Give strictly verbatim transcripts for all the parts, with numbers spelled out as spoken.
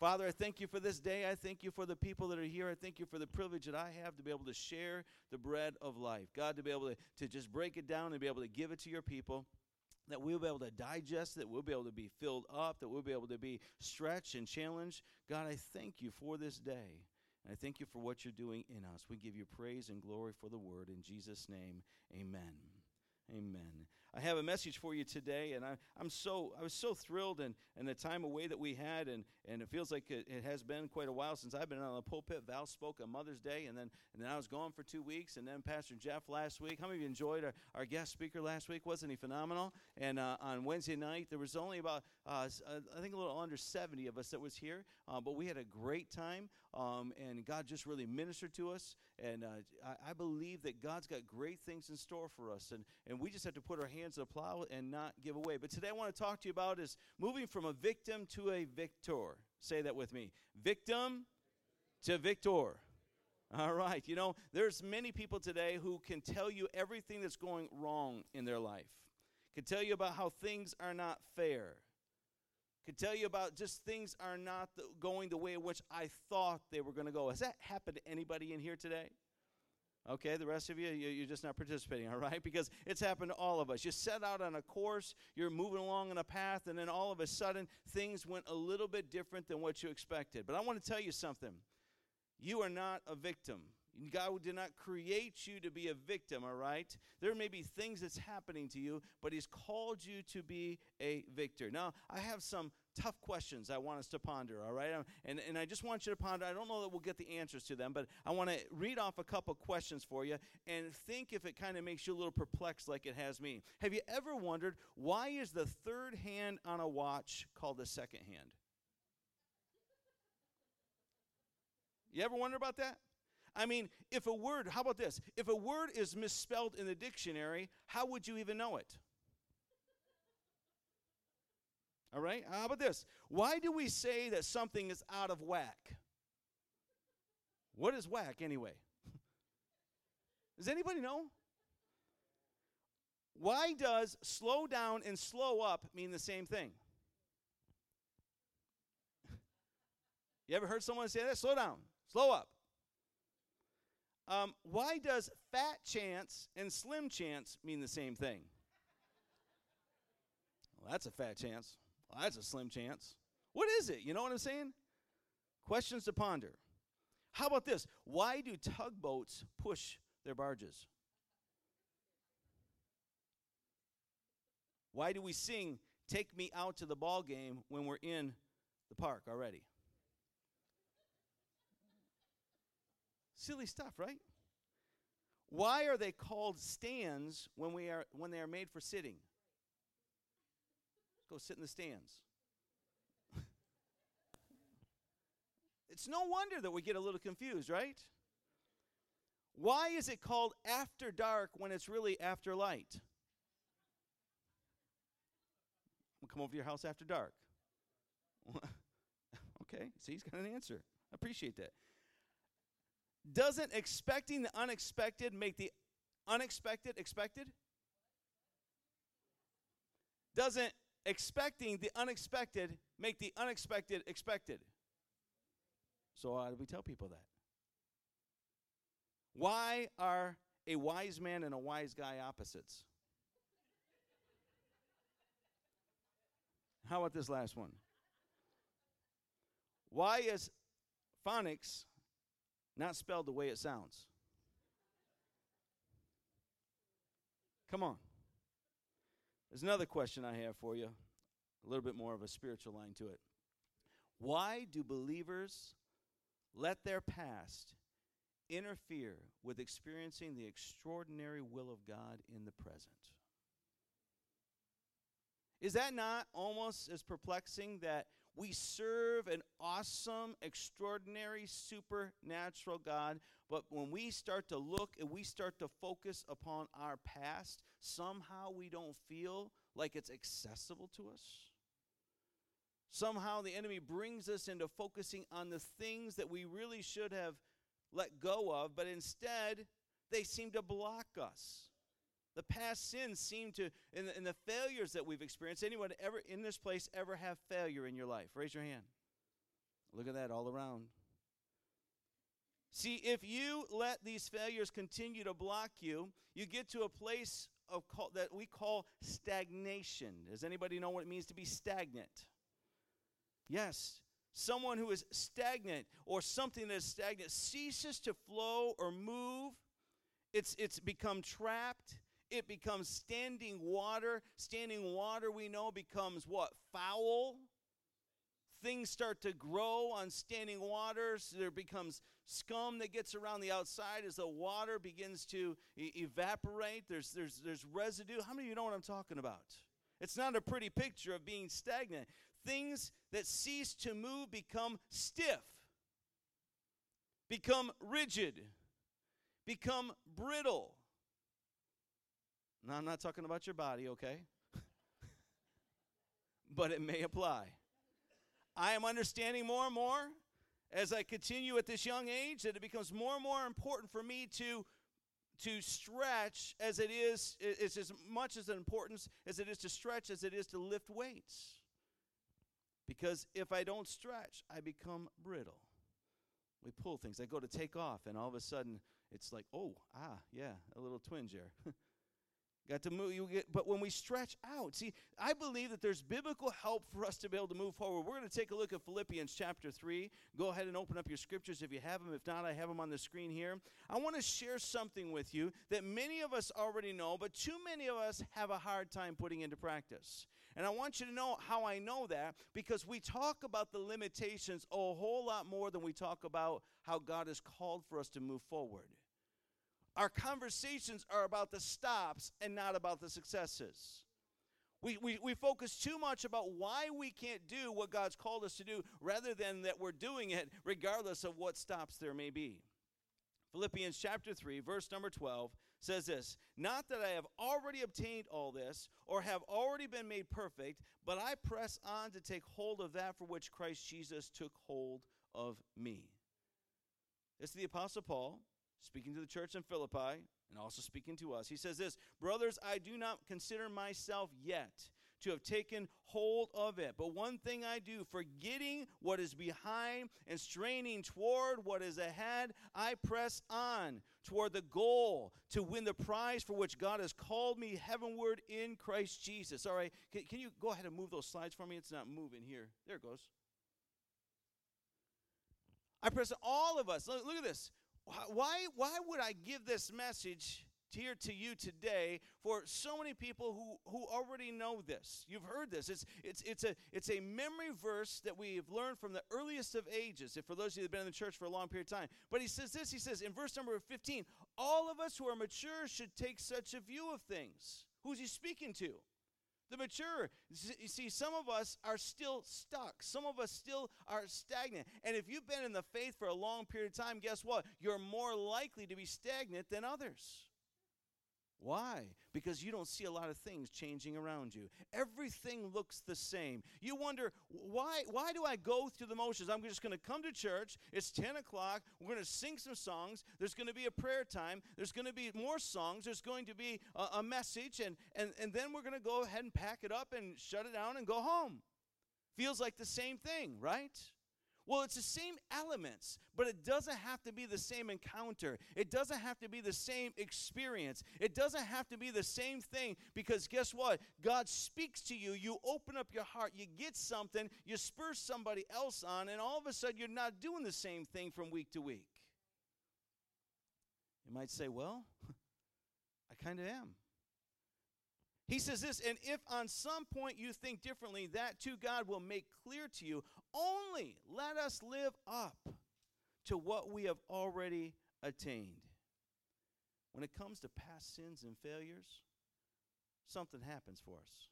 Father, I thank you for this day. I thank you for the people that are here. I thank you for the privilege that I have to be able to share the bread of life. God, to be able to, to just break it down and be able to give it to your people, that we'll be able to digest, that we'll be able to be filled up, that we'll be able to be stretched and challenged. God, I thank you for this day. And I thank you for what you're doing in us. We give you praise and glory for the word. In Jesus' name, amen. Amen. I have a message for you today, and I, I'm so I was so thrilled and and the time away that we had, and, and it feels like it, it has been quite a while since I've been on the pulpit. Val spoke on Mother's Day, and then and then I was gone for two weeks, and then Pastor Jeff last week. How many of you enjoyed our, our guest speaker last week? Wasn't he phenomenal? And uh, on Wednesday night, there was only about, uh, I think a little under seventy of us that was here, uh, but we had a great time, um, and God just really ministered to us, and uh, I, I believe that God's got great things in store for us, and, and we just have to put our hands to the plow and not give away. But today I want to talk to you about is moving from a victim to a victor. Say that with me. Victim to victor. All right. You know, there's many people today who can tell you everything that's going wrong in their life. Can tell you about how things are not fair. Can tell you about just things are not the, going the way in which I thought they were going to go. Has that happened to anybody in here today? Okay, the rest of you, you, you're just not participating, all right? Because it's happened to all of us. You set out on a course, you're moving along on a path, and then all of a sudden, things went a little bit different than what you expected. But I want to tell you something. You are not a victim. God did not create you to be a victim, all right? There may be things that's happening to you, but he's called you to be a victor. Now, I have some tough questions I want us to ponder, all right? And, and I just want you to ponder. I don't know that we'll get the answers to them, but I want to read off a couple questions for you and think if it kind of makes you a little perplexed like it has me. Have you ever wondered, why is the third hand on a watch called the second hand? You ever wonder about that? I mean, if a word, how about this? If a word is misspelled in the dictionary, how would you even know it? All right, how about this? Why do we say that something is out of whack? What is whack anyway? Does anybody know? Why does slow down and slow up mean the same thing? You ever heard someone say that? Slow down, slow up. Um, why does fat chance and slim chance mean the same thing? Well, that's a fat chance. Well, that's a slim chance. What is it? You know what I'm saying? Questions to ponder. How about this? Why do tugboats push their barges? Why do we sing, "Take me out to the ball game," when we're in the park already? Silly stuff, right? Why are they called stands when we are when they are made for sitting? Go sit in the stands. It's no wonder that we get a little confused, right? Why is it called after dark when it's really after light? We'll come over to your house after dark. Okay, see, he's got an answer. I appreciate that. Doesn't expecting the unexpected make the unexpected expected? Doesn't expecting the unexpected make the unexpected expected? So how do we tell people that? Why are a wise man and a wise guy opposites? How about this last one? Why is phonics not spelled the way it sounds? Come on. There's another question I have for you, a little bit more of a spiritual line to it. Why do believers let their past interfere with experiencing the extraordinary will of God in the present? Is that not almost as perplexing that we serve an awesome, extraordinary, supernatural God, but when we start to look and we start to focus upon our past, somehow we don't feel like it's accessible to us? Somehow the enemy brings us into focusing on the things that we really should have let go of, but instead they seem to block us. The past sins seem to, and the, and the failures that we've experienced. Anyone ever in this place ever have failure in your life? Raise your hand. A Look at that all around. See, if you let these failures continue to block you, you get to a place of call, that we call stagnation. Does anybody know what it means to be stagnant? Yes. Someone who is stagnant or something that is stagnant ceases to flow or move. It's, it's become trapped. It becomes standing water. Standing water, we know, becomes what? Foul. Things start to grow on standing water. So there becomes scum that gets around the outside as the water begins to e- evaporate. There's, there's, there's residue. How many of you know what I'm talking about? It's not a pretty picture of being stagnant. Things that cease to move become stiff, become rigid, become brittle. Now, I'm not talking about your body, okay? But it may apply. I am understanding more and more as I continue at this young age that it becomes more and more important for me to to stretch as it is, it's as much as an importance as it is to stretch as it is to lift weights. Because if I don't stretch, I become brittle. We pull things. I go to take off, and all of a sudden, it's like, oh, ah, yeah, a little twinge there. Got to move. You get, but when we stretch out, see, I believe that there's biblical help for us to be able to move forward. We're going to take a look at Philippians chapter three. Go ahead and open up your scriptures if you have them. If not, I have them on the screen here. I want to share something with you that many of us already know, but too many of us have a hard time putting into practice. And I want you to know how I know that, because we talk about the limitations a whole lot more than we talk about how God has called for us to move forward. Our conversations are about the stops and not about the successes. We, we we focus too much about why we can't do what God's called us to do rather than that we're doing it regardless of what stops there may be. Philippians chapter three, verse number twelve says this, "Not that I have already obtained all this or have already been made perfect, but I press on to take hold of that for which Christ Jesus took hold of me." It's the Apostle Paul speaking to the church in Philippi, and also speaking to us. He says this, "Brothers, I do not consider myself yet to have taken hold of it. But one thing I do, forgetting what is behind and straining toward what is ahead, I press on toward the goal to win the prize for which God has called me heavenward in Christ Jesus." All right, can, can you go ahead and move those slides for me? It's not moving here. There it goes. I press on, all of us. Look, look at this. Why, why would I give this message here to you today for so many people who, who already know this? You've heard this. It's, it's, it's, a, it's a memory verse that we've learned from the earliest of ages, if for those of you that have been in the church for a long period of time. But he says this. He says in verse number fifteen, all of us who are mature should take such a view of things. Who's he speaking to? The mature. You see, some of us are still stuck. Some of us still are stagnant. And if you've been in the faith for a long period of time, guess what? You're more likely to be stagnant than others. Why? Because you don't see a lot of things changing around you. Everything looks the same. You wonder, why, why do I go through the motions? I'm just going to come to church. It's ten o'clock. We're going to sing some songs. There's going to be a prayer time. There's going to be more songs. There's going to be a, a message. And, and, and then we're going to go ahead and pack it up and shut it down and go home. Feels like the same thing, right? Well, it's the same elements, but it doesn't have to be the same encounter. It doesn't have to be the same experience. It doesn't have to be the same thing, because guess what? God speaks to you. You open up your heart. You get something. You spur somebody else on, and all of a sudden, you're not doing the same thing from week to week. You might say, well, I kind of am. He says this, "And if on some point you think differently, that too God will make clear to you. Only let us live up to what we have already attained." When it comes to past sins and failures, something happens for us.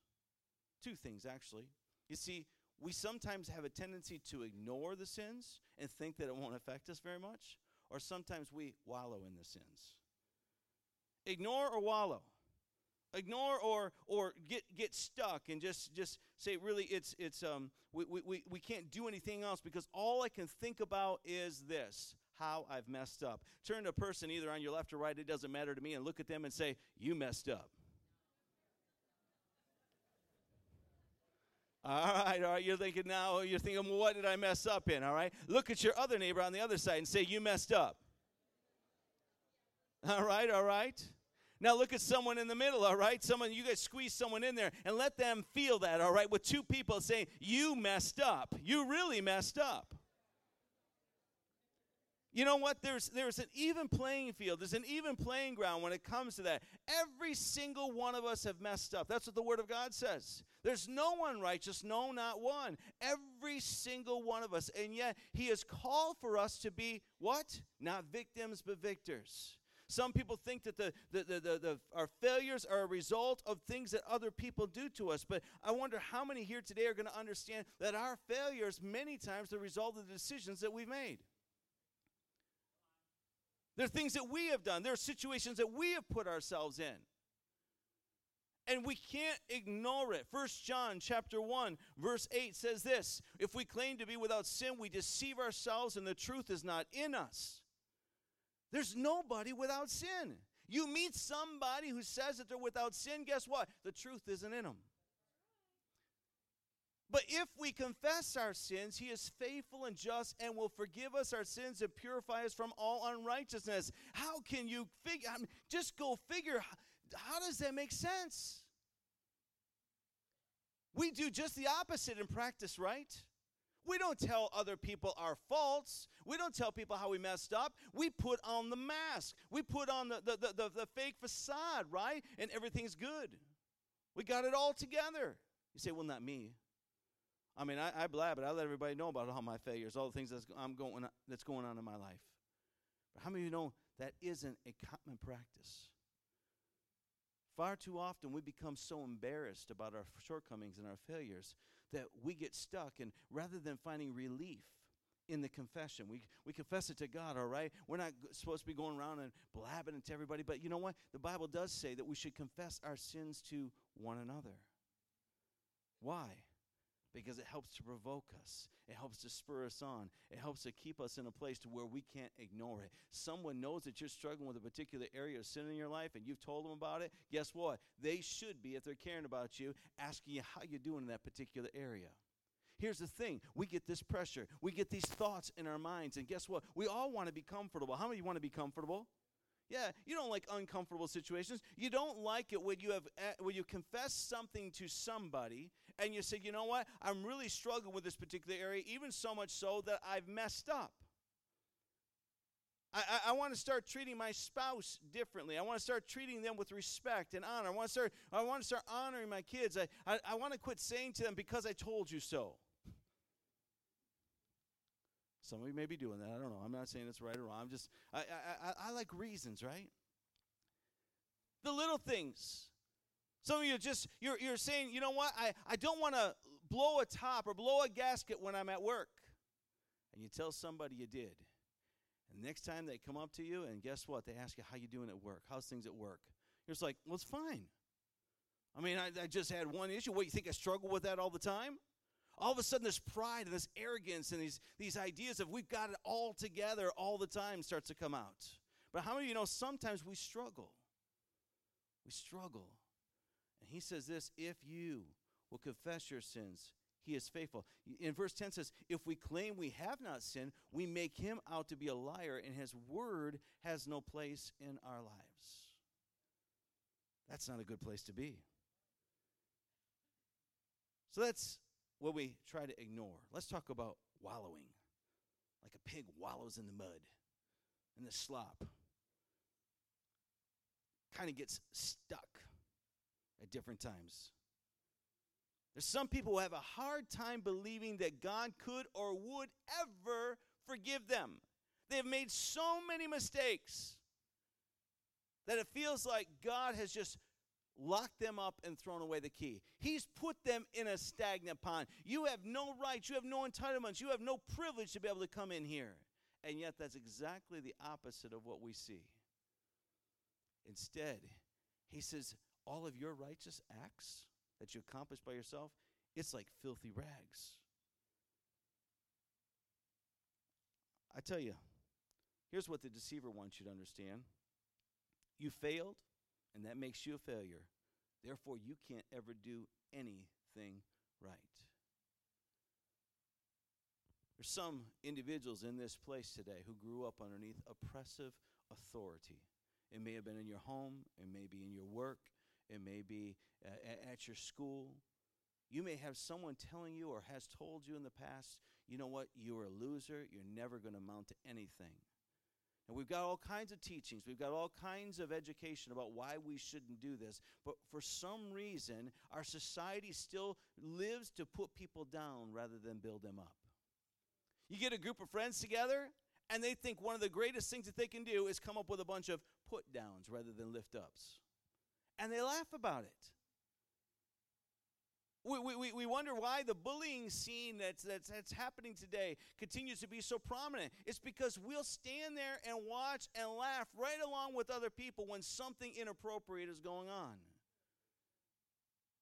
Two things, actually. You see, we sometimes have a tendency to ignore the sins and think that it won't affect us very much, or sometimes we wallow in the sins. Ignore or wallow. Ignore or or get get stuck and just, just say, really, it's it's um we, we we can't do anything else because all I can think about is this, how I've messed up. Turn to a person either on your left or right, it doesn't matter to me, and look at them and say, "You messed up." All right, all right, you're thinking now, you're thinking, well, what did I mess up in, all right? Look at your other neighbor on the other side and say, you messed up. All right, all right. Now look at someone in the middle, all right? Someone, you guys squeeze someone in there and let them feel that, all right? With two people saying, you messed up. You really messed up. You know what? There's there's an even playing field. There's an even playing ground when it comes to that. Every single one of us have messed up. That's what the Word of God says. There's no one righteous, no, not one. Every single one of us. And yet, He has called for us to be what? Not victims, but victors. Some people think that the, the, the, the, the, our failures are a result of things that other people do to us. But I wonder how many here today are going to understand that our failures many times are the result of the decisions that we've made. There are things that we have done. There are situations that we have put ourselves in. And we can't ignore it. First John chapter one, verse eight says this, if we claim to be without sin, we deceive ourselves and the truth is not in us. There's nobody without sin. You meet somebody who says that they're without sin, guess what? The truth isn't in them. But if we confess our sins, He is faithful and just and will forgive us our sins and purify us from all unrighteousness. How can you figure? I mean, just go figure. How does that make sense? We do just the opposite in practice, right? We don't tell other people our faults. We don't tell people how we messed up. We put on the mask. We put on the, the, the, the, the fake facade, right? And everything's good. We got it all together. You say, well, not me. I mean, I, I blab it. I let everybody know about all my failures, all the things that's, I'm going, that's going on in my life. But how many of you know that isn't a common practice? Far too often we become so embarrassed about our shortcomings and our failures that we get stuck, and rather than finding relief in the confession, we, we confess it to God, all right? We're not g- supposed to be going around and blabbing it to everybody, but you know what? The Bible does say that we should confess our sins to one another. Why? Because it helps to provoke us. It helps to spur us on. It helps to keep us in a place to where we can't ignore it. Someone knows that you're struggling with a particular area of sin in your life and you've told them about it. Guess what? They should be, if they're caring about you, asking you how you're doing in that particular area. Here's the thing. We get this pressure. We get these thoughts in our minds. And guess what? We all want to be comfortable. How many of you want to be comfortable? Yeah, you don't like uncomfortable situations. You don't like it when you have uh, when you confess something to somebody and you say, you know what, I'm really struggling with this particular area, even so much so that I've messed up. I, I, I want to start treating my spouse differently. I want to start treating them with respect and honor. I want to start I want to start honoring my kids. I, I, I want to quit saying to them, because I told you so. Some of you may be doing that. I don't know. I'm not saying it's right or wrong. I'm just, I, I, I, I like reasons, right? The little things. Some of you just, you're, you're saying, you know what? I, I don't want to blow a top or blow a gasket when I'm at work. And you tell somebody you did. And next time they come up to you, and guess what? They ask you, how you doing at work? How's things at work? You're just like, well, it's fine. I mean, I, I just had one issue. What, you think I struggle with that all the time? All of a sudden, this pride and this arrogance and these, these ideas of we've got it all together all the time starts to come out. But how many of you know sometimes we struggle? We struggle. And He says this, if you will confess your sins, He is faithful. In verse ten says, if we claim we have not sinned, we make Him out to be a liar, and His word has no place in our lives. That's not a good place to be. So that's what we try to ignore. Let's talk about wallowing. Like a pig wallows in the mud, in the slop. Kind of gets stuck at different times. There's some people who have a hard time believing that God could or would ever forgive them. They've made so many mistakes that it feels like God has just locked them up and thrown away the key. He's put them in a stagnant pond. You have no rights. You have no entitlements. You have no privilege to be able to come in here. And yet that's exactly the opposite of what we see. Instead, He says, all of your righteous acts that you accomplished by yourself, it's like filthy rags. I tell you, here's what the deceiver wants you to understand. You failed. And that makes you a failure. Therefore, you can't ever do anything right. There's some individuals in this place today who grew up underneath oppressive authority. It may have been in your home. It may be in your work. It may be uh, at your school. You may have someone telling you or has told you in the past, you know what, you're a loser. You're never going to amount to anything. And we've got all kinds of teachings. We've got all kinds of education about why we shouldn't do this. But for some reason, our society still lives to put people down rather than build them up. You get a group of friends together, and they think one of the greatest things that they can do is come up with a bunch of put-downs rather than lift-ups. And they laugh about it. We, we, we wonder why the bullying scene that's, that's, that's happening today continues to be so prominent. It's because we'll stand there and watch and laugh right along with other people when something inappropriate is going on.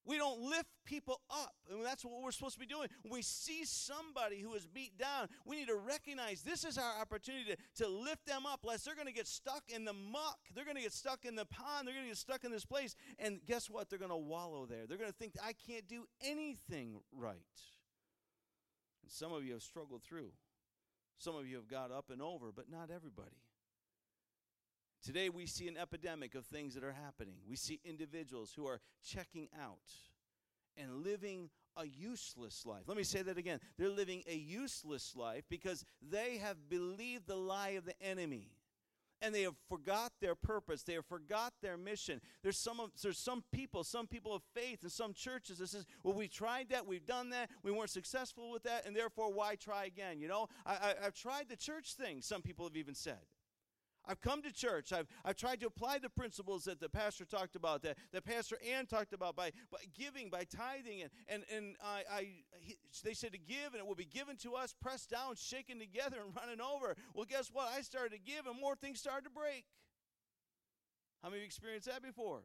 We don't lift people up, and that's what we're supposed to be doing. When we see somebody who is beat down, we need to recognize this is our opportunity to, to lift them up, lest they're going to get stuck in the muck. They're going to get stuck in the pond. They're going to get stuck in this place, and guess what? They're going to wallow there. They're going to think, I can't do anything right. And some of you have struggled through. Some of you have got up and over, but not everybody. Today we see an epidemic of things that are happening. We see individuals who are checking out and living a useless life. Let me say that again. They're living a useless life because they have believed the lie of the enemy. And they have forgot their purpose. They have forgot their mission. There's some of, there's some people, some people of faith and some churches that says, well, we tried that, we've done that, we weren't successful with that, and therefore why try again? You know, I, I, I've tried the church thing, some people have even said. I've come to church. I've, I've tried to apply the principles that the pastor talked about, that, that Pastor Ann talked about by, by giving, by tithing. And, and, and I, I he, they said to give, and it will be given to us, pressed down, shaken together, and running over. Well, guess what? I started to give, and more things started to break. How many of you experienced that before?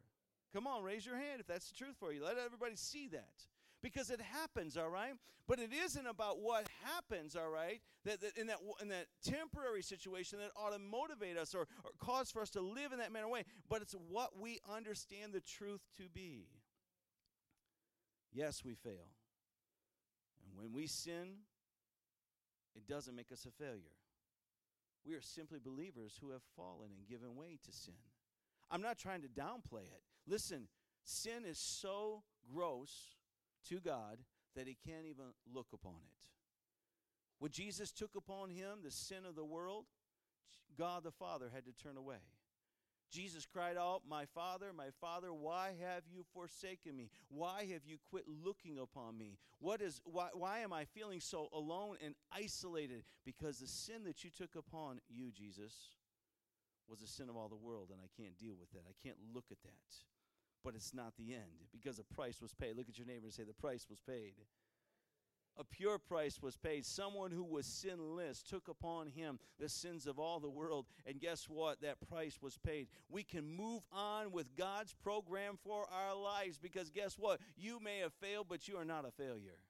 Come on, raise your hand if that's the truth for you. Let everybody see that. Because it happens, all right? But it isn't about what happens, all right, that, that in that in that temporary situation that ought to motivate us or, or cause for us to live in that manner way. But it's what we understand the truth to be. Yes, we fail. And when we sin, it doesn't make us a failure. We are simply believers who have fallen and given way to sin. I'm not trying to downplay it. Listen, sin is so gross to God that he can't even look upon it. When Jesus took upon him the sin of the world, God the Father had to turn away. Jesus cried out, my Father, my Father, why have you forsaken me? Why have you quit looking upon me? What is? Why, why am I feeling so alone and isolated? Because the sin that you took upon you, Jesus, was the sin of all the world, and I can't deal with that. I can't look at that. But it's not the end, because a price was paid. Look at your neighbor and say, the price was paid. A pure price was paid. Someone who was sinless took upon him the sins of all the world. And guess what? That price was paid. We can move on with God's program for our lives, because guess what? You may have failed, but you are not a failure.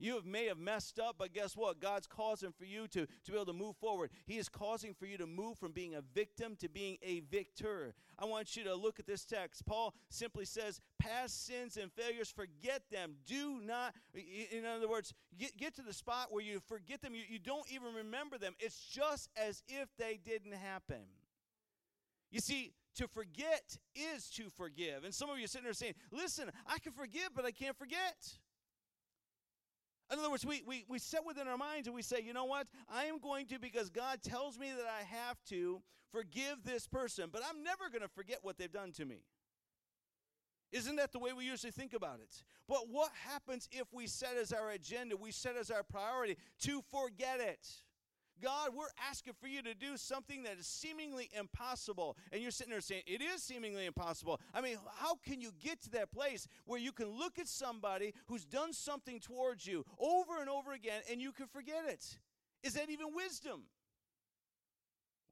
You may have messed up, but guess what? God's causing for you to, to be able to move forward. He is causing for you to move from being a victim to being a victor. I want you to look at this text. Paul simply says, past sins and failures, forget them. Do not, in other words, get, get to the spot where you forget them. You, you don't even remember them. It's just as if they didn't happen. You see, to forget is to forgive. And some of you are sitting there saying, listen, I can forgive, but I can't forget. In other words, we, we, we sit within our minds and we say, you know what? I am going to, because God tells me that I have to, forgive this person, but I'm never going to forget what they've done to me. Isn't that the way we usually think about it? But what happens if we set as our agenda, we set as our priority to forget it? God, we're asking for you to do something that is seemingly impossible. And you're sitting there saying, it is seemingly impossible. I mean, how can you get to that place where you can look at somebody who's done something towards you over and over again and you can forget it? Is that even wisdom?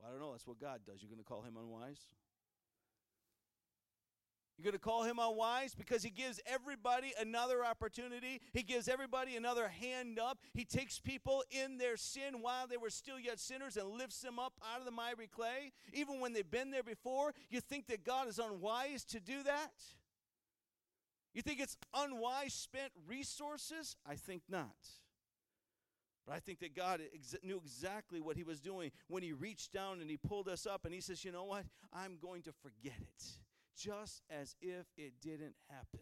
Well, I don't know. That's what God does. You're going to call him unwise? You're going to call him unwise because he gives everybody another opportunity. He gives everybody another hand up. He takes people in their sin while they were still yet sinners and lifts them up out of the miry clay. Even when they've been there before, you think that God is unwise to do that? You think it's unwise spent resources? I think not. But I think that God ex- knew exactly what he was doing when he reached down and he pulled us up and he says, you know what? I'm going to forget it, just as if it didn't happen.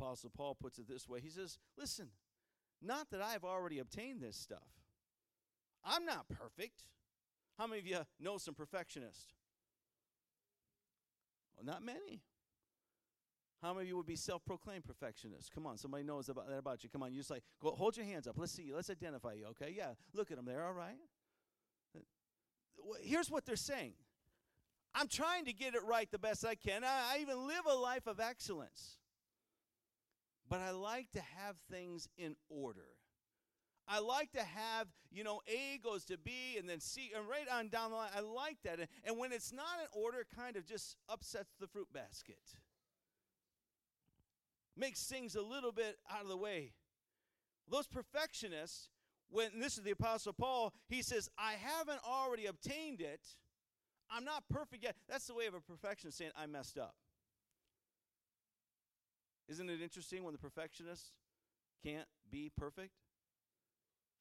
Apostle Paul puts it this way. He says, listen, not that I've already obtained this stuff. I'm not perfect. How many of you know some perfectionists? Well, not many. How many of you would be self-proclaimed perfectionists? Come on, somebody knows about that about you. Come on, you just like, go, hold your hands up. Let's see you. Let's identify you, okay? Yeah, look at them there, all right? Here's what they're saying. I'm trying to get it right the best I can. I, I even live a life of excellence. But I like to have things in order. I like to have, you know, A goes to B and then C, and right on down the line. I like that. And, and when it's not in order, it kind of just upsets the fruit basket. Makes things a little bit out of the way. Those perfectionists, when and this is the Apostle Paul, he says, I haven't already obtained it. I'm not perfect yet. That's the way of a perfectionist saying, I messed up. Isn't it interesting when the perfectionist can't be perfect?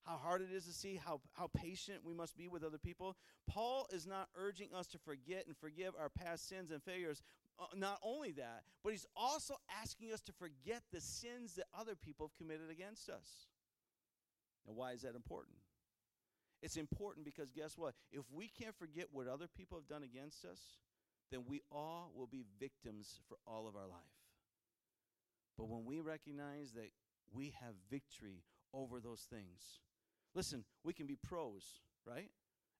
How hard it is to see how, how patient we must be with other people. Paul is not urging us to forget and forgive our past sins and failures. Uh, not only that, but he's also asking us to forget the sins that other people have committed against us. Now, why is that important? It's important because guess what? If we can't forget what other people have done against us, then we all will be victims for all of our life. But when we recognize that we have victory over those things, listen, we can be pros, right?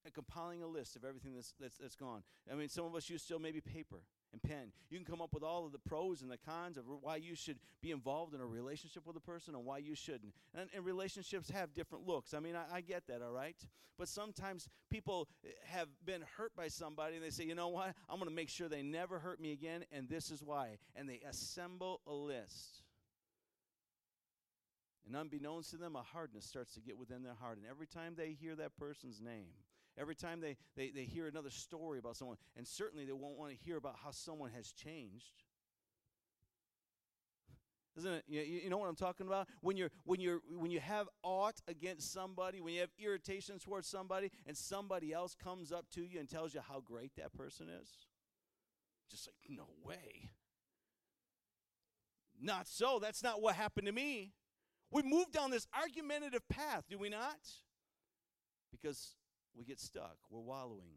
At compiling a list of everything that's, that's that's gone. I mean, some of us use still maybe paper and pen. You can come up with all of the pros and the cons of why you should be involved in a relationship with a person and why you shouldn't. And, and relationships have different looks. I mean, I, I get that, all right? But sometimes people have been hurt by somebody, and they say, you know what? I'm going to make sure they never hurt me again, and this is why. And they assemble a list. And unbeknownst to them, a hardness starts to get within their heart. And every time they hear that person's name, every time they, they, they hear another story about someone, and certainly they won't want to hear about how someone has changed. Isn't it? You, you know what I'm talking about? When you're when you're when you have ought against somebody, when you have irritation towards somebody, and somebody else comes up to you and tells you how great that person is. Just like, no way. Not so. That's not what happened to me. We move down this argumentative path, do we not? Because we get stuck. We're wallowing.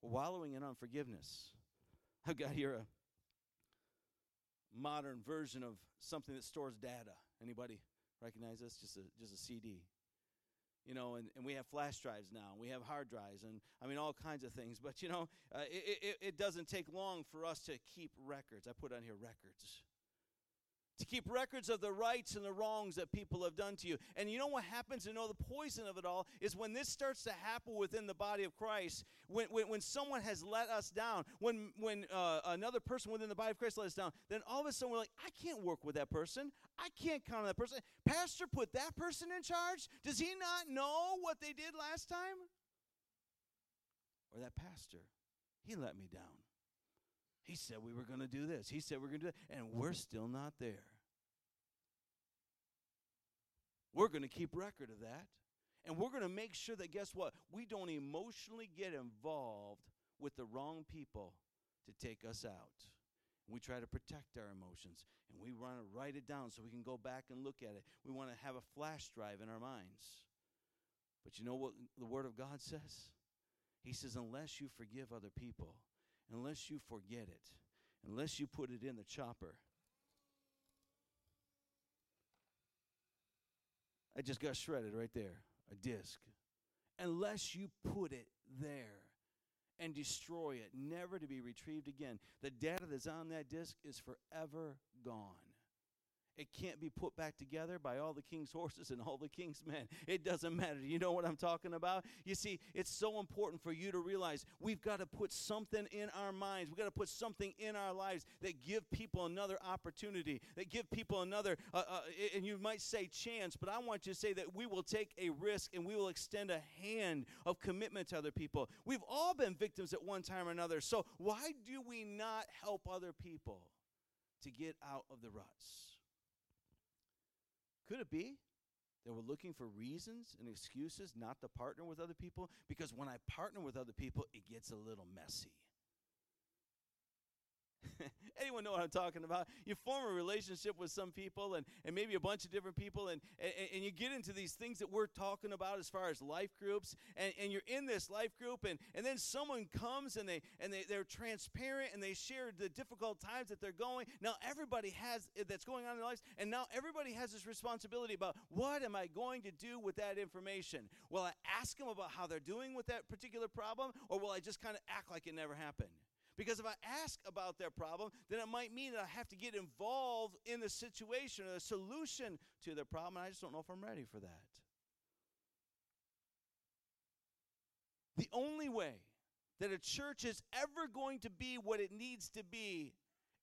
We're wallowing in unforgiveness. I've got here a modern version of something that stores data. Anybody recognize this? Just a just a C D. You know, and, and we have flash drives now. We have hard drives and, I mean, all kinds of things. But, you know, uh, it, it, it doesn't take long for us to keep records. I put on here records. To keep records of the rights and the wrongs that people have done to you. And you know what happens? You know the poison of it all is when this starts to happen within the body of Christ, when when, when someone has let us down, when, when uh, another person within the body of Christ let us down, then all of a sudden we're like, I can't work with that person. I can't count on that person. Pastor put that person in charge? Does he not know what they did last time? Or that pastor, he let me down. He said we were going to do this. He said we're going to do that. And we're still not there. We're going to keep record of that. And we're going to make sure that, guess what? We don't emotionally get involved with the wrong people to take us out. We try to protect our emotions. And we want to write it down so we can go back and look at it. We want to have a flash drive in our minds. But you know what the Word of God says? He says, unless you forgive other people, unless you forget it, unless you put it in the chopper. I just got shredded right there, a disc. Unless you put it there and destroy it, never to be retrieved again. The data that's on that disc is forever gone. It can't be put back together by all the king's horses and all the king's men. It doesn't matter. You know what I'm talking about? You see, it's so important for you to realize we've got to put something in our minds. We've got to put something in our lives that give people another opportunity, that give people another, uh, uh, and you might say chance, but I want you to say that we will take a risk and we will extend a hand of commitment to other people. We've all been victims at one time or another, so why do we not help other people to get out of the ruts? Could it be They were looking for reasons and excuses not to partner with other people, because when I partner with other people, it gets a little messy. Anyone know what I'm talking about? You form a relationship with some people and, and maybe a bunch of different people, and, and, and you get into these things that we're talking about as far as life groups, and, and you're in this life group, and, and then someone comes and, they, and they, they're transparent and they share the difficult times that they're going. Now everybody has, that's going on in their lives, and now everybody has this responsibility about what am I going to do with that information? Will I ask them about how they're doing with that particular problem, or will I just kind of act like it never happened? Because if I ask about their problem, then it might mean that I have to get involved in the situation or the solution to their problem, and I just don't know if I'm ready for that. The only way that a church is ever going to be what it needs to be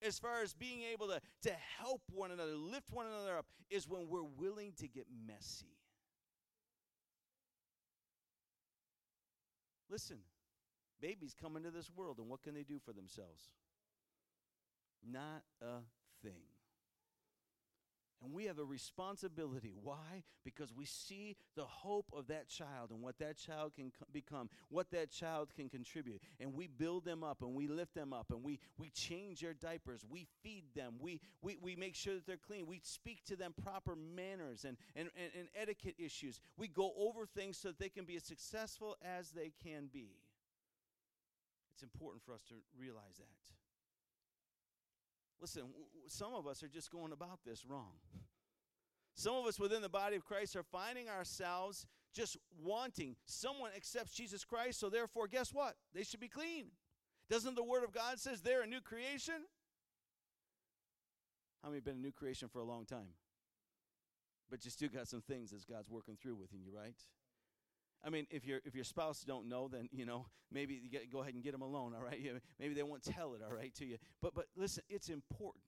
as far as being able to, to help one another, lift one another up, is when we're willing to get messy. Listen. Babies come into this world, and what can they do for themselves? Not a thing. And we have a responsibility. Why? Because we see the hope of that child and what that child can become, what that child can contribute. And we build them up, and we lift them up, and we, we change their diapers. We feed them. We, we, we make sure that they're clean. We speak to them proper manners and, and, and, and etiquette issues. We go over things so that they can be as successful as they can be. It's important for us to realize that. Listen, w- w- some of us are just going about this wrong. Some of us within the body of Christ are finding ourselves just wanting. Someone accepts Jesus Christ, so therefore, guess what? They should be clean. Doesn't the Word of God says they're a new creation? How many have been a new creation for a long time? But you still got some things that God's working through within you, right? I mean, if your if your spouse don't know, then, you know, maybe you get, go ahead and get them alone, all right? You, maybe they won't tell it, all right, to you. But but listen, it's important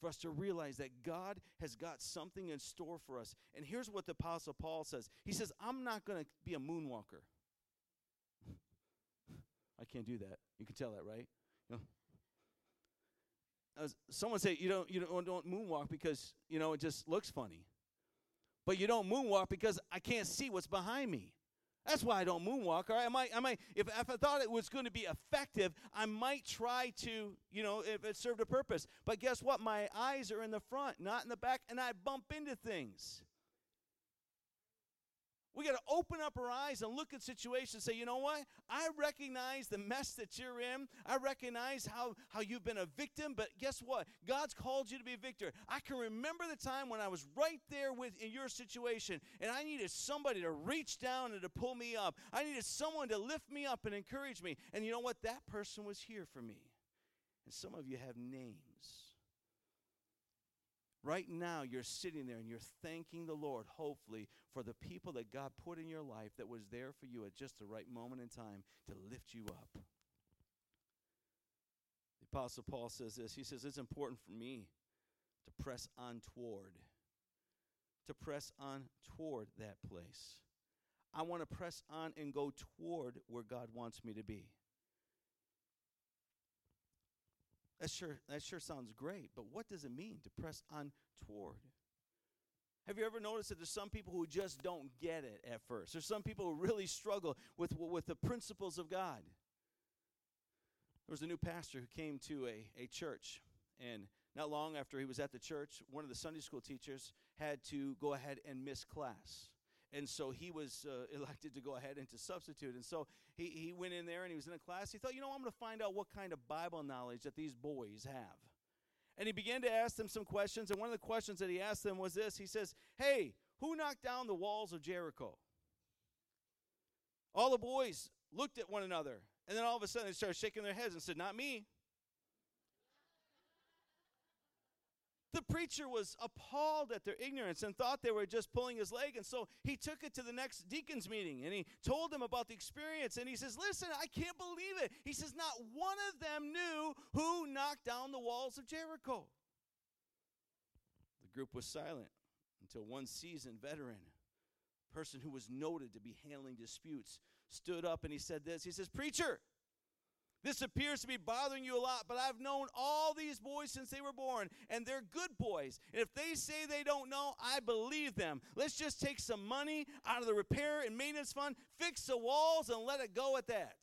for us to realize that God has got something in store for us. And here's what the Apostle Paul says. He says, I'm not going to be a moonwalker. I can't do that. You can tell that, right? You know? As someone say, you don't you don't, don't moonwalk because, you know, it just looks funny. But you don't moonwalk because I can't see what's behind me. That's why I don't moonwalk. All right, I might, I might. If, if I thought it was going to be effective, I might try to, you know, if it served a purpose. But guess what? My eyes are in the front, not in the back, and I bump into things. We got to open up our eyes and look at situations and say, you know what? I recognize the mess that you're in. I recognize how, how you've been a victim, but guess what? God's called you to be a victor. I can remember the time when I was right there with in your situation, and I needed somebody to reach down and to pull me up. I needed someone to lift me up and encourage me. And you know what? That person was here for me. And some of you have names. Right now, you're sitting there and you're thanking the Lord, hopefully, for the people that God put in your life that was there for you at just the right moment in time to lift you up. The Apostle Paul says this. He says, it's important for me to press on toward, to press on toward that place. I want to press on and go toward where God wants me to be. That sure, that sure sounds great, but what does it mean to press on toward? Have you ever noticed that there's some people who just don't get it at first? There's some people who really struggle with, with the principles of God. There was a new pastor who came to a, a church, and not long after he was at the church, one of the Sunday school teachers had to go ahead and miss class. And so he was uh, elected to go ahead and to substitute. And so he, he went in there and he was in a class. He thought, you know, I'm going to find out what kind of Bible knowledge that these boys have. And he began to ask them some questions. And one of the questions that he asked them was this. He says, hey, who knocked down the walls of Jericho? All the boys looked at one another. And then all of a sudden they started shaking their heads and said, not me. The preacher was appalled at their ignorance and thought they were just pulling his leg, and so he took it to the next deacon's meeting, and he told them about the experience, and he says, listen, I can't believe it. He says, not one of them knew who knocked down the walls of Jericho. The group was silent until one seasoned veteran, a person who was noted to be handling disputes, stood up and he said this. He says, preacher, This appears to be bothering you a lot, but I've known all these boys since they were born, and they're good boys. And if they say they don't know, I believe them. Let's just take some money out of the repair and maintenance fund, fix the walls, and let it go at that.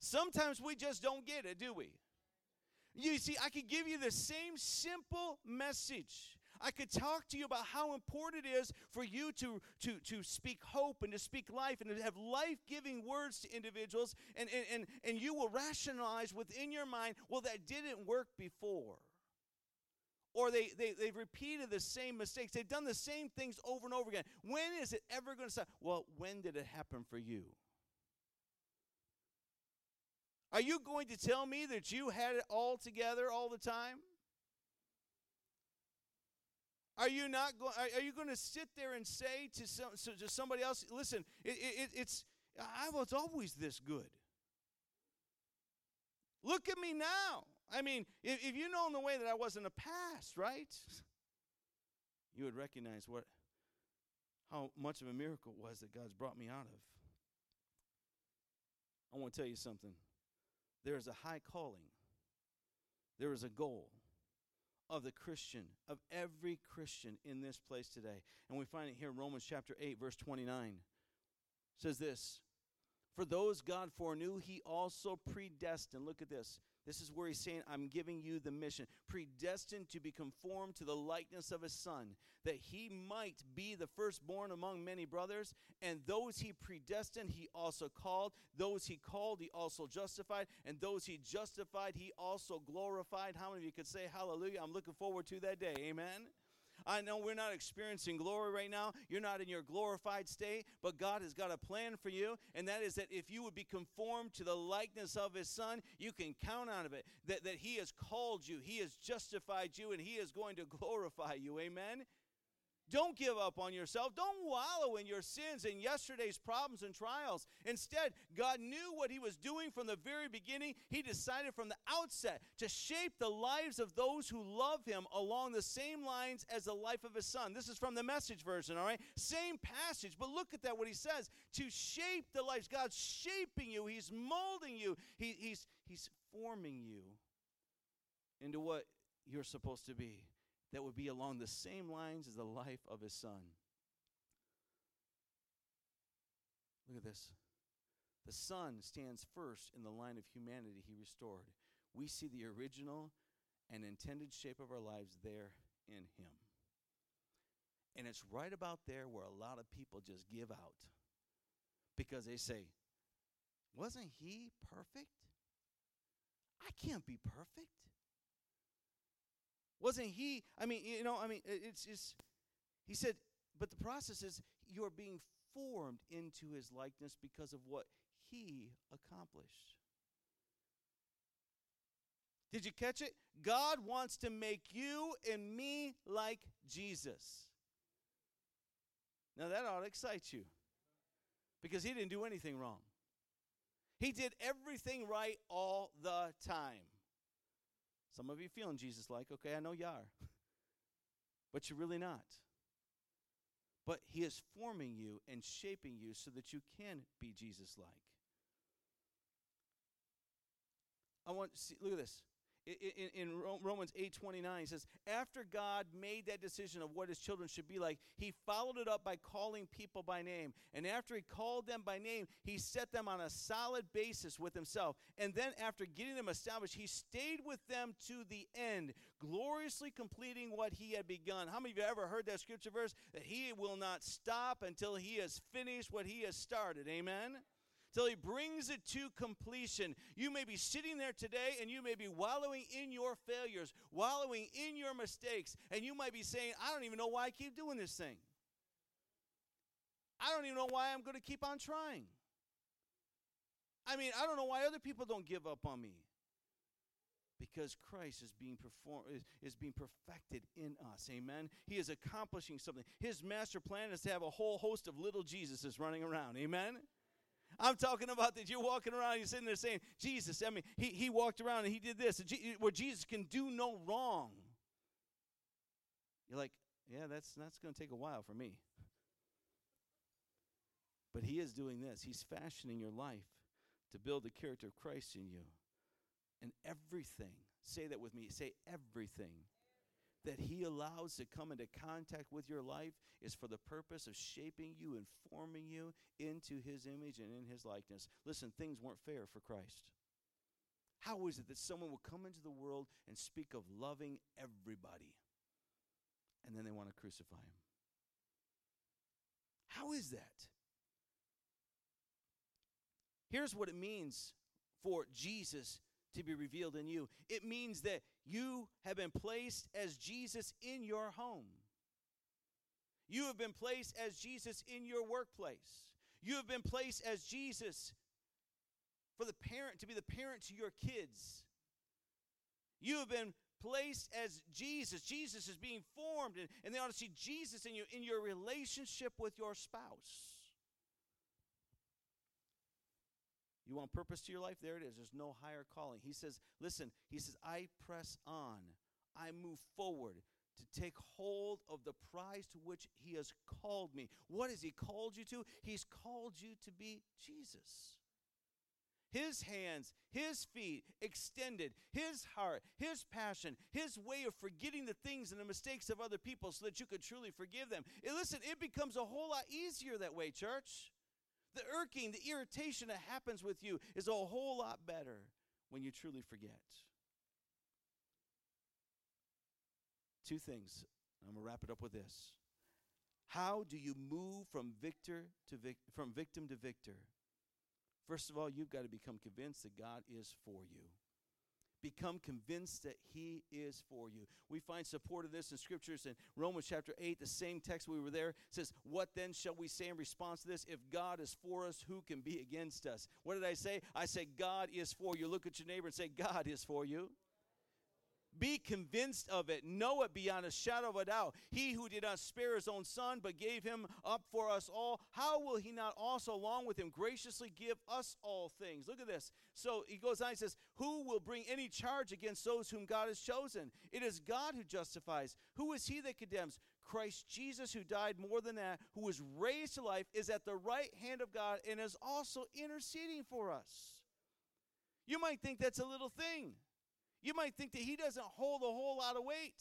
Sometimes we just don't get it, do we? You see, I could give you the same simple message. I could talk to you about how important it is for you to, to, to speak hope and to speak life and to have life-giving words to individuals, and, and, and, and you will rationalize within your mind, well, that didn't work before. Or they, they, they've repeated the same mistakes. They've done the same things over and over again. When is it ever going to stop? Well, when did it happen for you? Are you going to tell me that you had it all together all the time? Are you not going? Are you going to sit there and say to some so to somebody else, "Listen, it, it, it's I was always this good. Look at me now." I mean, if, if you know in the way that I was in the past, right? You would recognize what how much of a miracle it was that God's brought me out of. I want to tell you something. There is a high calling. There is a goal of the Christian, of every Christian in this place today. And we find it here in Romans chapter eight, verse twenty-nine. It says this, "For those God foreknew, he also predestined." Look at this. This is where he's saying, I'm giving you the mission. "Predestined to be conformed to the likeness of his Son, that he might be the firstborn among many brothers. And those he predestined, he also called. Those he called, he also justified. And those he justified, he also glorified." How many of you could say hallelujah? I'm looking forward to that day. Amen. I know we're not experiencing glory right now. You're not in your glorified state, but God has got a plan for you, and that is that if you would be conformed to the likeness of his Son, you can count on it, that, that he has called you, he has justified you, and he is going to glorify you. Amen? Don't give up on yourself. Don't wallow in your sins and yesterday's problems and trials. Instead, God knew what he was doing from the very beginning. He decided from the outset to shape the lives of those who love him along the same lines as the life of his Son. This is from the Message version, all right? Same passage, but look at that, what he says. To shape the lives. God's shaping you. He's molding you. He, he's, he's forming you into what you're supposed to be. That would be along the same lines as the life of his Son. Look at this. The Son stands first in the line of humanity he restored. We see the original and intended shape of our lives there in him. And it's right about there where a lot of people just give out. Because they say, wasn't he perfect? I can't be perfect. Wasn't he, I mean, you know, I mean, it's just, he said, but the process is you're being formed into his likeness because of what he accomplished. Did you catch it? God wants to make you and me like Jesus. Now that ought to excite you because he didn't do anything wrong. He did everything right all the time. Some of you feeling Jesus-like, okay, I know you are, but you're really not. But he is forming you and shaping you so that you can be Jesus-like. I want to see, look at this. In, in, in Romans eight twenty-nine, he says, after God made that decision of what his children should be like, he followed it up by calling people by name. And after he called them by name, he set them on a solid basis with himself. And then after getting them established, he stayed with them to the end, gloriously completing what he had begun. How many of you ever heard that scripture verse? That he will not stop until he has finished what he has started. Amen? Till he brings it to completion. You may be sitting there today and you may be wallowing in your failures, wallowing in your mistakes, and you might be saying, I don't even know why I keep doing this thing. I don't even know why I'm going to keep on trying. I mean, I don't know why other people don't give up on me. Because Christ is being perform is, is being perfected in us, amen? He is accomplishing something. His master plan is to have a whole host of little Jesuses running around, amen? I'm talking about that you're walking around, you're sitting there saying, Jesus, I mean, he, he walked around and he did this, where Jesus can do no wrong. You're like, Yeah, that's, that's going to take a while for me. But he is doing this. He's fashioning your life to build the character of Christ in you. And everything, say that with me, say everything that he allows to come into contact with your life is for the purpose of shaping you and forming you into his image and in his likeness. Listen, things weren't fair for Christ. How is it that someone will come into the world and speak of loving everybody, and then they want to crucify him? How is that? Here's what it means for Jesus to be revealed in you. It means that you have been placed as Jesus in your home. You have been placed as Jesus in your workplace. You have been placed as Jesus for the parent, to be the parent to your kids. You have been placed as Jesus. Jesus is being formed, and, and they ought to see Jesus in you, in your relationship with your spouse. You want purpose to your life? There it is. There's no higher calling. He says, listen, he says, I press on. I move forward to take hold of the prize to which he has called me. What has he called you to? He's called you to be Jesus. His hands, his feet extended, his heart, his passion, his way of forgetting the things and the mistakes of other people so that you could truly forgive them. And listen, it becomes a whole lot easier that way, church. The irking, the irritation that happens with you is a whole lot better when you truly forget. Two things. I'm going to wrap it up with this. How do you move from victor to vic- from victim to victor? First of all, you've got to become convinced that God is for you. Become convinced that he is for you. We find support of this in scriptures in Romans chapter eight, the same text we were there, says, what then shall we say in response to this? If God is for us, who can be against us? What did I say? I said, God is for you. Look at your neighbor and say, God is for you. Be convinced of it. Know it beyond a shadow of a doubt. He who did not spare his own son, but gave him up for us all, how will he not also along with him graciously give us all things? Look at this. So he goes on and says, who will bring any charge against those whom God has chosen? It is God who justifies. Who is he that condemns? Christ Jesus, who died, more than that, who was raised to life, is at the right hand of God and is also interceding for us. You might think that's a little thing. You might think that he doesn't hold a whole lot of weight,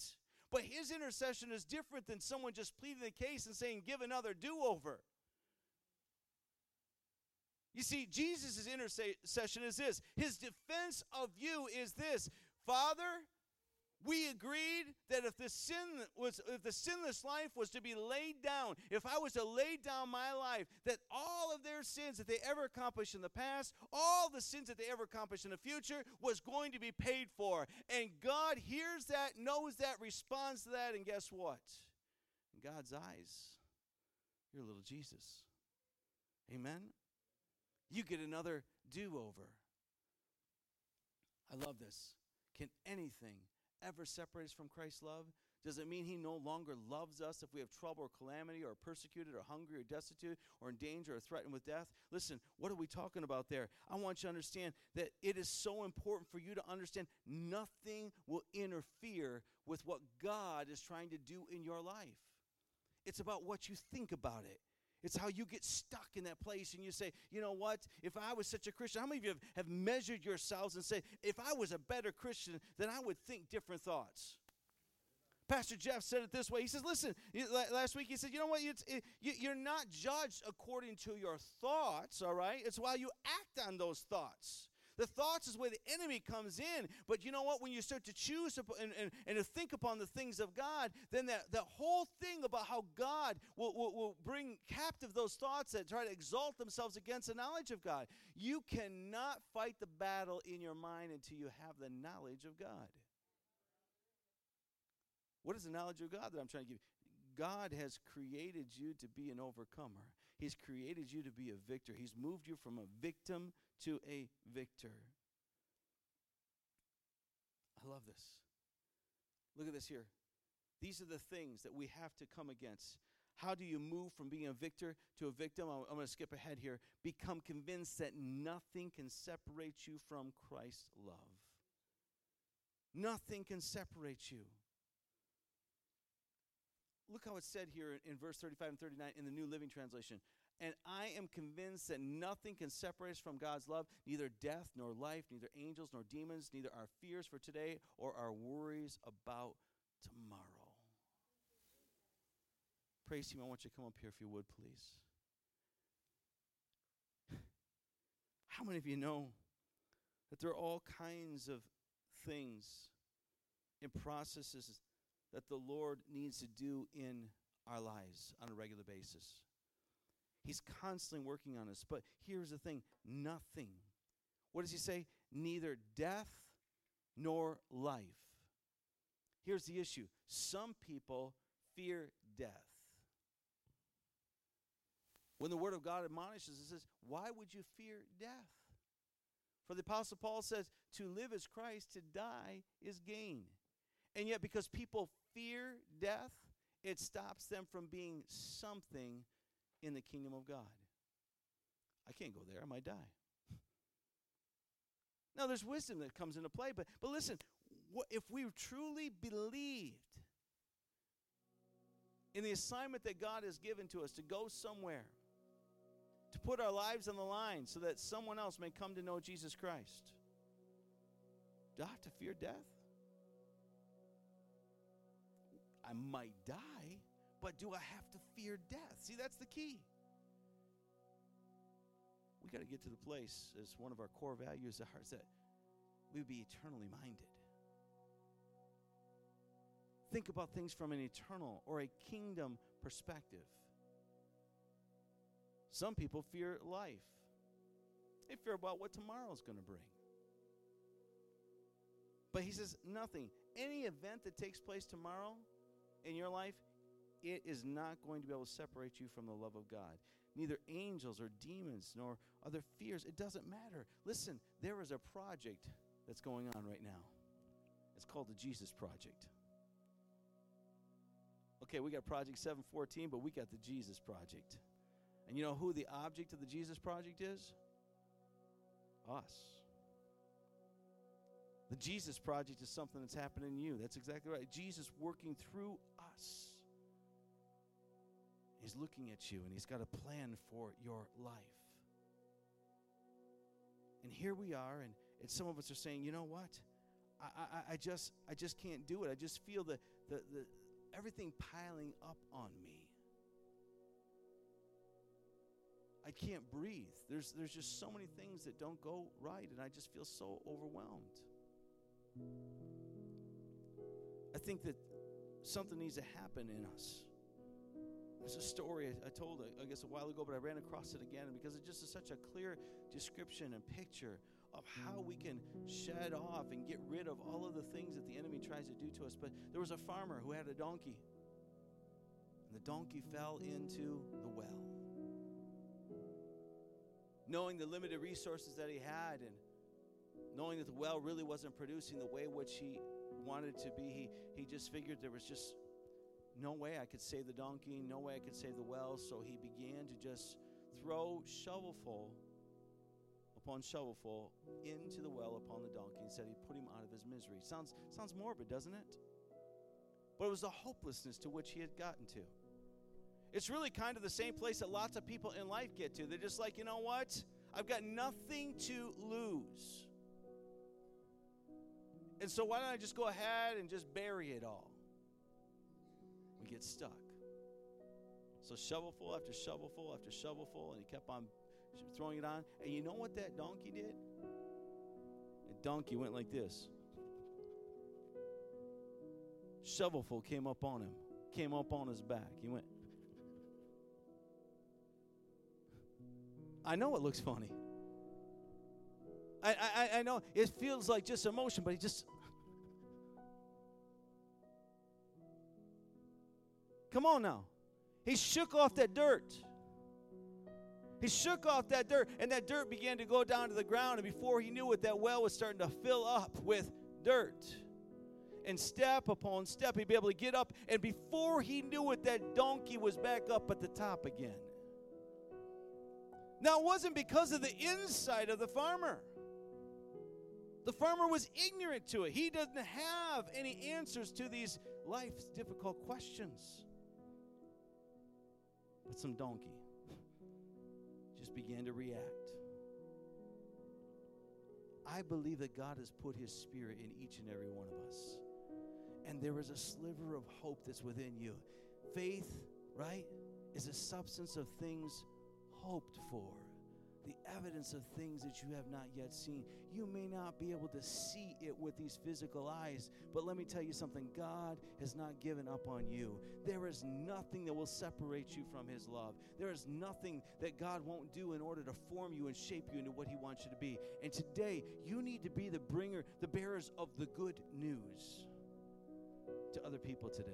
but his intercession is different than someone just pleading the case and saying, give another do-over. You see, Jesus' intercession is this. His defense of you is this. Father, we agreed that if the sin was, if the sinless life was to be laid down, if I was to lay down my life, that all of their sins that they ever accomplished in the past, all the sins that they ever accomplished in the future, was going to be paid for. And God hears that, knows that, responds to that, and guess what? In God's eyes, you're a little Jesus. Amen? You get another do-over. I love this. Can anything ever separates from Christ's love? Does it mean he no longer loves us if we have trouble or calamity or persecuted or hungry or destitute or in danger or threatened with death? Listen, what are we talking about there? I want you to understand that it is so important for you to understand nothing will interfere with what God is trying to do in your life. It's about what you think about it. It's how you get stuck in that place and you say, you know what, if I was such a Christian, how many of you have, have measured yourselves and said, if I was a better Christian, then I would think different thoughts? Pastor Jeff said it this way. He says, listen, last week he said, you know what, it's, it, you're not judged according to your thoughts, all right? It's why you act on those thoughts. The thoughts is where the enemy comes in. But you know what? When you start to choose and, and, and to think upon the things of God, then that, that whole thing about how God will, will, will bring captive those thoughts that try to exalt themselves against the knowledge of God. You cannot fight the battle in your mind until you have the knowledge of God. What is the knowledge of God that I'm trying to give you? God has created you to be an overcomer. He's created you to be a victor. He's moved you from a victim to a victor. I love this. Look at this here. These are the things that we have to come against. How do you move from being a victor to a victim? I'm, I'm going to skip ahead here. Become convinced that nothing can separate you from Christ's love. Nothing can separate you. look how it's said here in verse thirty-five and thirty-nine in the New Living Translation. And I am convinced that nothing can separate us from God's love, neither death nor life, neither angels nor demons, neither our fears for today or our worries about tomorrow. Praise team, I want you to come up here if you would, please. How many of you know that there are all kinds of things and processes that the Lord needs to do in our lives on a regular basis? He's constantly working on us. But here's the thing, nothing. What does he say? Neither death nor life. Here's the issue. Some people fear death. When the Word of God admonishes, it says, why would you fear death? For the Apostle Paul says, to live is Christ, to die is gain. And yet because people fear death, it stops them from being something in the kingdom of God. I can't go there, I might die. Now, there's wisdom that comes into play, but, but listen, wh- if we truly believed in the assignment that God has given to us to go somewhere, to put our lives on the line so that someone else may come to know Jesus Christ, do I have to fear death? I might die, but do I have to fear death? See, that's the key. We got to get to the place, as one of our core values are, is that we be eternally minded. Think about things from an eternal or a kingdom perspective. Some people fear life. They fear about what tomorrow's going to bring. But he says nothing. Any event that takes place tomorrow in your life, it is not going to be able to separate you from the love of God. Neither angels or demons nor other fears. It doesn't matter. Listen, there is a project that's going on right now. It's called the Jesus Project. Okay, we got Project seven fourteen, but we got the Jesus Project. And you know who the object of the Jesus Project is? Us. The Jesus Project is something that's happening in you. That's exactly right. Jesus working through us. He's looking at you, and he's got a plan for your life. And here we are, and, and some of us are saying, you know what? I, I, I just I just can't do it. I just feel the, the, the everything piling up on me. I can't breathe. There's, there's just so many things that don't go right, and I just feel so overwhelmed. I think that something needs to happen in us. There's a story I told, I guess, a while ago, but I ran across it again because it just is such a clear description and picture of how we can shed off and get rid of all of the things that the enemy tries to do to us. But there was a farmer who had a donkey, and the donkey fell into the well. Knowing the limited resources that he had and knowing that the well really wasn't producing the way which he wanted to be, he, he just figured there was just no way I could save the donkey, no way I could save the well, so he began to just throw shovelful upon shovelful into the well upon the donkey and said he put him out of his misery. Sounds, sounds morbid, doesn't it? But it was the hopelessness to which he had gotten to. It's really kind of the same place that lots of people in life get to. They're just like, you know what? I've got nothing to lose. And so why don't I just go ahead and just bury it all? We get stuck. So shovelful after shovelful after shovelful, and he kept on throwing it on. And you know what that donkey did? The donkey went like this. Shovelful came up on him, came up on his back. He went. I know it looks funny. I, I, I know it feels like just emotion, but he just... Come on now. He shook off that dirt. He shook off that dirt, and that dirt began to go down to the ground, and before he knew it, that well was starting to fill up with dirt. And step upon step, he'd be able to get up, and before he knew it, that donkey was back up at the top again. Now, it wasn't because of the insight of the farmer. The farmer was ignorant to it. He doesn't have any answers to these life's difficult questions. But some donkey just began to react. I believe that God has put his spirit in each and every one of us. And there is a sliver of hope that's within you. Faith, right, is a substance of things hoped for, the evidence of things that you have not yet seen. You may not be able to see it with these physical eyes, but let me tell you something. God has not given up on you. There is nothing that will separate you from his love. There is nothing that God won't do in order to form you and shape you into what he wants you to be. And today, you need to be the bringer, the bearers of the good news to other people today.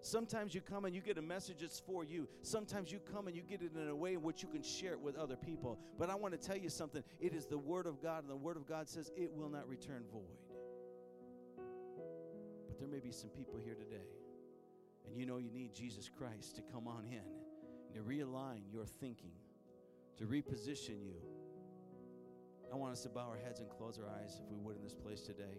Sometimes you come and you get a message that's for you. Sometimes you come and you get it in a way in which you can share it with other people. But I want to tell you something. It is the Word of God, and the Word of God says it will not return void. But there may be some people here today, and you know you need Jesus Christ to come on in and to realign your thinking, to reposition you. I want us to bow our heads and close our eyes, if we would, in this place today.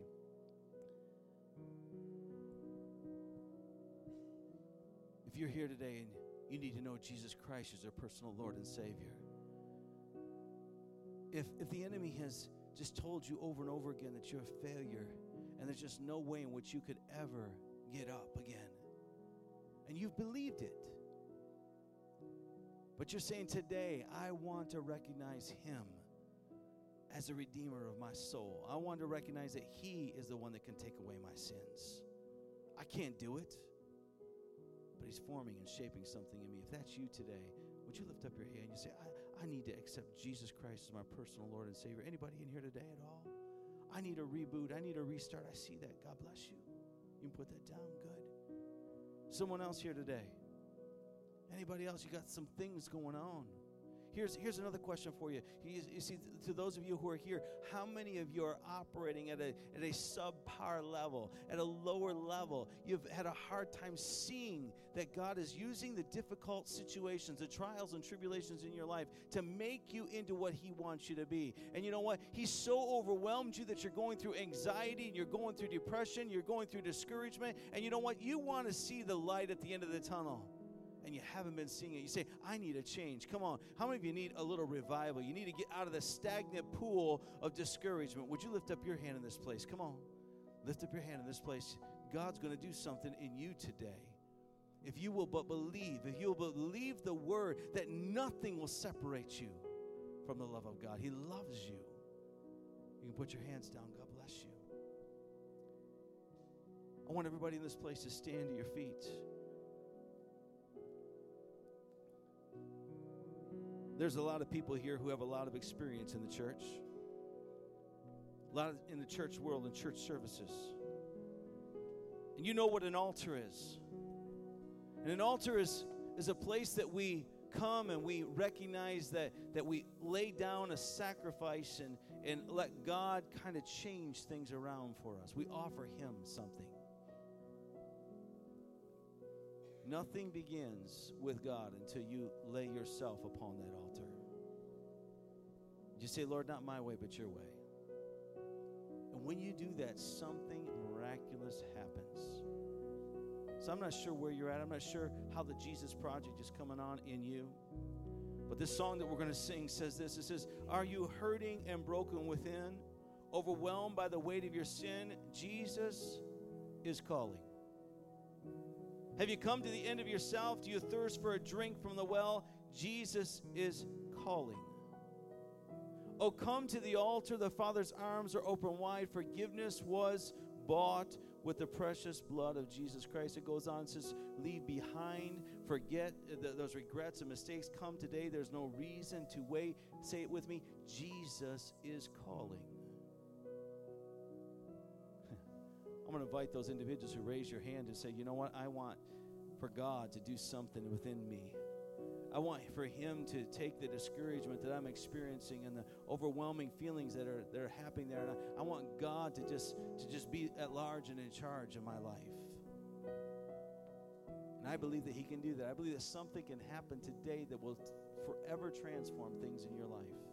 If you're here today and you need to know Jesus Christ as your personal Lord and Savior, if if the enemy has just told you over and over again that you're a failure and there's just no way in which you could ever get up again, and you've believed it, but you're saying today, I want to recognize him as the Redeemer of my soul. I want to recognize that he is the one that can take away my sins. I can't do it, but he's forming and shaping something in me. If that's you today, would you lift up your hand and you say, I, I need to accept Jesus Christ as my personal Lord and Savior. Anybody in here today at all? I need a reboot. I need a restart. I see that. God bless you. You can put that down. Good. Someone else here today? Anybody else? You got some things going on. Here's, here's another question for you. You, you see, to those of you who are here, how many of you are operating at a, at a subpar level, at a lower level? You've had a hard time seeing that God is using the difficult situations, the trials and tribulations in your life to make you into what he wants you to be. And you know what? He's so overwhelmed you that you're going through anxiety, and you're going through depression, you're going through discouragement. And you know what? You want to see the light at the end of the tunnel. And you haven't been seeing it. You say, I need a change. Come on. How many of you need a little revival? You need to get out of the stagnant pool of discouragement. Would you lift up your hand in this place? Come on. Lift up your hand in this place. God's going to do something in you today. If you will but believe, if you will believe the word, that nothing will separate you from the love of God. He loves you. You can put your hands down. God bless you. I want everybody in this place to stand to your feet. There's a lot of people here who have a lot of experience in the church, a lot of, in the church world and church services. And you know what an altar is. And an altar is, is a place that we come and we recognize that, that we lay down a sacrifice and, and let God kind of change things around for us. We offer him something. Nothing begins with God until you lay yourself upon that altar. You say, Lord, not my way, but your way. And when you do that, something miraculous happens. So I'm not sure where you're at. I'm not sure how the Jesus Project is coming on in you. But this song that we're going to sing says this. It says, are you hurting and broken within, overwhelmed by the weight of your sin? Jesus is calling. Have you come to the end of yourself? Do you thirst for a drink from the well? Jesus is calling. Oh, come to the altar. The Father's arms are open wide. Forgiveness was bought with the precious blood of Jesus Christ. It goes on and says, leave behind, forget those regrets and mistakes. Come today. There's no reason to wait. Say it with me. Jesus is calling. I'm going to invite those individuals who raise your hand and say, you know what, I want for God to do something within me. I want for him to take the discouragement that I'm experiencing and the overwhelming feelings that are that are happening there. And I, I want God to just, to just be at large and in charge of my life. And I believe that he can do that. I believe that something can happen today that will forever transform things in your life.